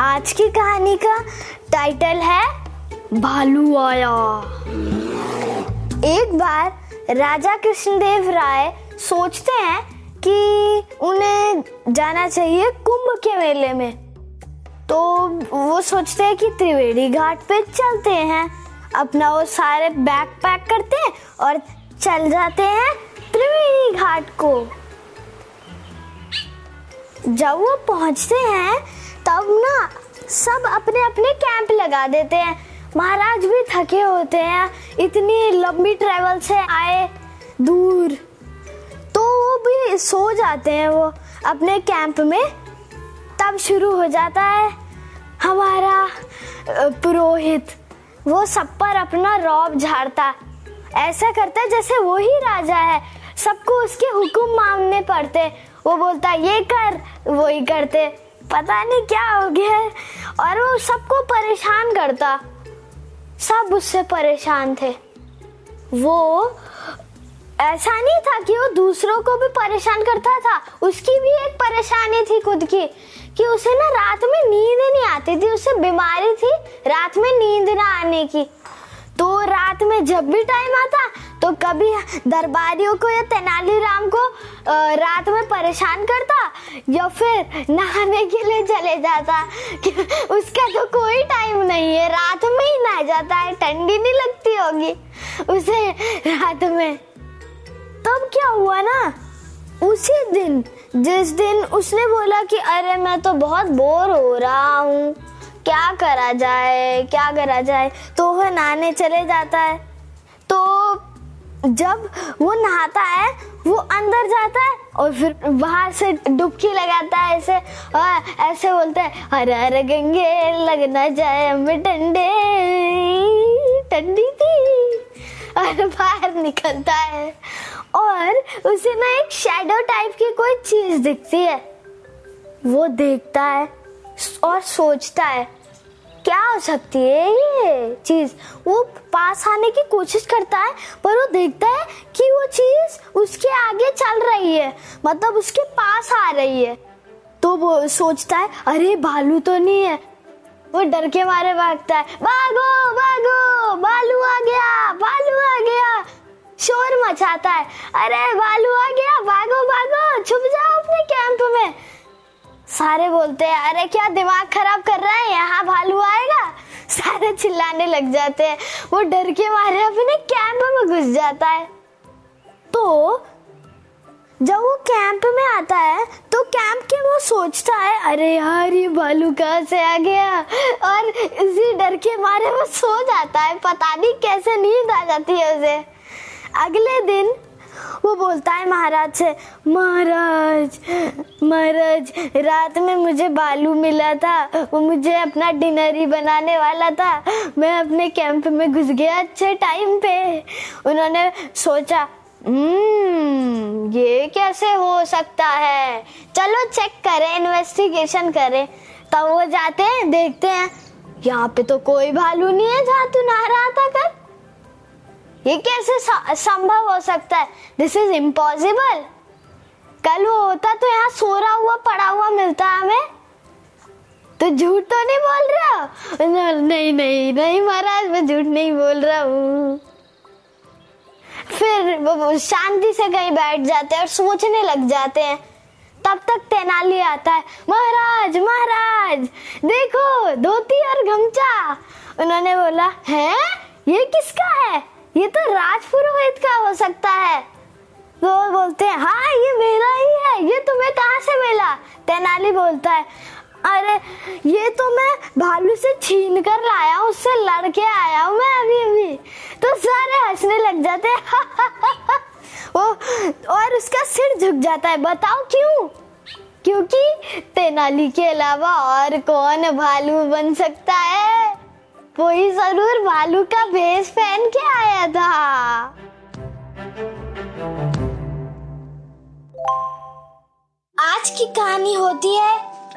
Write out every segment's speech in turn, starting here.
आज की कहानी का टाइटल है भालू आया। एक बार राजा कृष्णदेव राय सोचते हैं कि उन्हें जाना चाहिए कुंभ के मेले में, तो वो सोचते हैं कि त्रिवेणी घाट पे चलते हैं। अपना वो सारे बैग पैक करते हैं और चल जाते हैं त्रिवेणी घाट को। जब वो पहुंचते हैं तब ना सब अपने अपने कैंप लगा देते हैं। महाराज भी थके होते हैं, इतनी लंबी ट्रैवल से आए दूर, तो वो भी सो जाते हैं वो अपने कैंप में। तब शुरू हो जाता है हमारा पुरोहित। वो सब पर अपना रौब झाड़ता, ऐसा करता जैसे वो ही राजा है। सबको उसके हुक्म मानने पड़ते। वो बोलता ये कर, वो ही करते। पता नहीं क्या हो गया, और वो सबको परेशान करता। सब उससे परेशान थे। वो ऐसा नहीं था कि वो दूसरों को भी परेशान करता था, उसकी भी एक परेशानी थी खुद की, कि उसे ना रात में नींद नहीं आती थी। उसे बीमारी थी रात में नींद ना आने की। तो रात में जब भी टाइम आता तो कभी दरबारियों को या तेनालीराम को रात में परेशान करता, या फिर नहाने के लिए चले जाता। उसका तो कोई टाइम नहीं है, रात में ही नहा जाता है। ठंडी नहीं लगती होगी उसे रात में। तब क्या हुआ ना, उसी दिन जिस दिन उसने बोला कि अरे मैं तो बहुत बोर हो रहा हूँ, क्या करा जाए, तो वह नहाने चले जाता है। तो जब वो नहाता है वो अंदर जाता है और फिर बाहर से डुबकी लगाता है ऐसे, और ऐसे बोलता है हर हर गंगे लग ना जाए हमें ठंडे। ठंडी थी। और बाहर निकलता है और उसे ना एक शैडो टाइप की कोई चीज दिखती है। वो देखता है और सोचता है क्या हो सकती है ये चीज। वो पास आने की कोशिश करता है, पर वो देखता है कि वो चीज उसके आगे चल रही है, मतलब उसके पास आ रही है। तो वो सोचता है अरे भालू तो नहीं है। वो डर के मारे भागता है, भागो भागो, भालू आ गया, भालू आ गया। शोर मचाता है, अरे भालू आ गया, भागो भागो, छुप जाओ अपने कैंप में। सारे बोलते हैं अरे क्या दिमाग खराब कर रहा है, यहाँ भालू आएगा। सारे चिल्लाने लग जाते हैं। वो डर के मारे अपने कैंप में घुस जाता है। तो जब वो कैंप में आता है तो कैंप के वो सोचता है अरे यार ये भालू कहाँ से आ गया, और इसी डर के मारे वो सो जाता है। पता नहीं कैसे नींद आ जाती है उसे। अगले दिन वो बोलता है महाराज से, महाराज रात में मुझे भालू मिला था, वो मुझे अपना डिनर ही बनाने वाला था, मैं अपने कैंप में घुस गया अच्छे टाइम पे। उन्होंने सोचा ये कैसे हो सकता है, चलो चेक करें, इन्वेस्टिगेशन करें। तब वो जाते हैं, देखते हैं यहाँ पे तो कोई भालू नहीं है जहाँ तू नहा रहा था कल। ये कैसे संभव हो सकता है? This is impossible. कल वो होता तो यहाँ सोरा हुआ पड़ा हुआ मिलता हमें। तो झूठ तो नहीं बोल रहा हो? नहीं नहीं नहीं महाराज, मैं झूठ नहीं बोल रहा हूँ। फिर वो शांति से कहीं बैठ जाते हैं और सोचने लग जाते हैं। तब तक तेनाली आता है, महाराज महाराज देखो धोती और गमछा। उन्होंने बोला, हैं ये किसका है? ये तो राजपुरोहित का हो सकता है। तो बोलते हैं, हाँ ये मेरा ही है, ये तुम्हें कहाँ से मिला? तेनाली बोलता है, अरे ये तो मैं भालू से छीन कर लाया हूँ, उससे लड़के आया हूँ मैं अभी अभी। तो सारे हंसने लग जाते हैं और उसका सिर झुक जाता है। बताओ क्यों? क्योंकि तेनाली के अलावा और कौन भालू बन सकता है? कोई जरूर भालू का भेष पहन के आया था। आज की कहानी होती है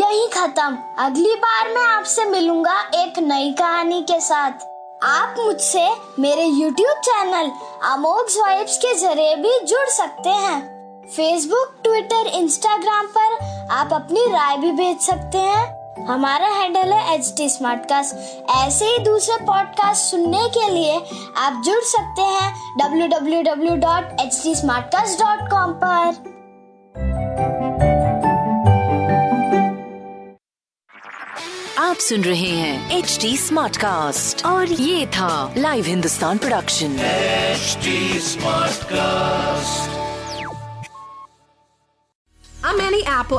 यही खत्म। अगली बार मैं आपसे मिलूंगा एक नई कहानी के साथ। आप मुझसे मेरे YouTube चैनल अमोघ वाइब्स के जरिए भी जुड़ सकते हैं। Facebook, Twitter, Instagram पर आप अपनी राय भी भेज सकते हैं। हमारा हैंडल है @smartcast। ऐसे ही दूसरे पॉडकास्ट सुनने के लिए आप जुड़ सकते हैं www.htsmartcast.com पर। आप सुन रहे हैं HD Smartcast और ये था live Hindustan production HD Smartcast. I'm Annie Apple,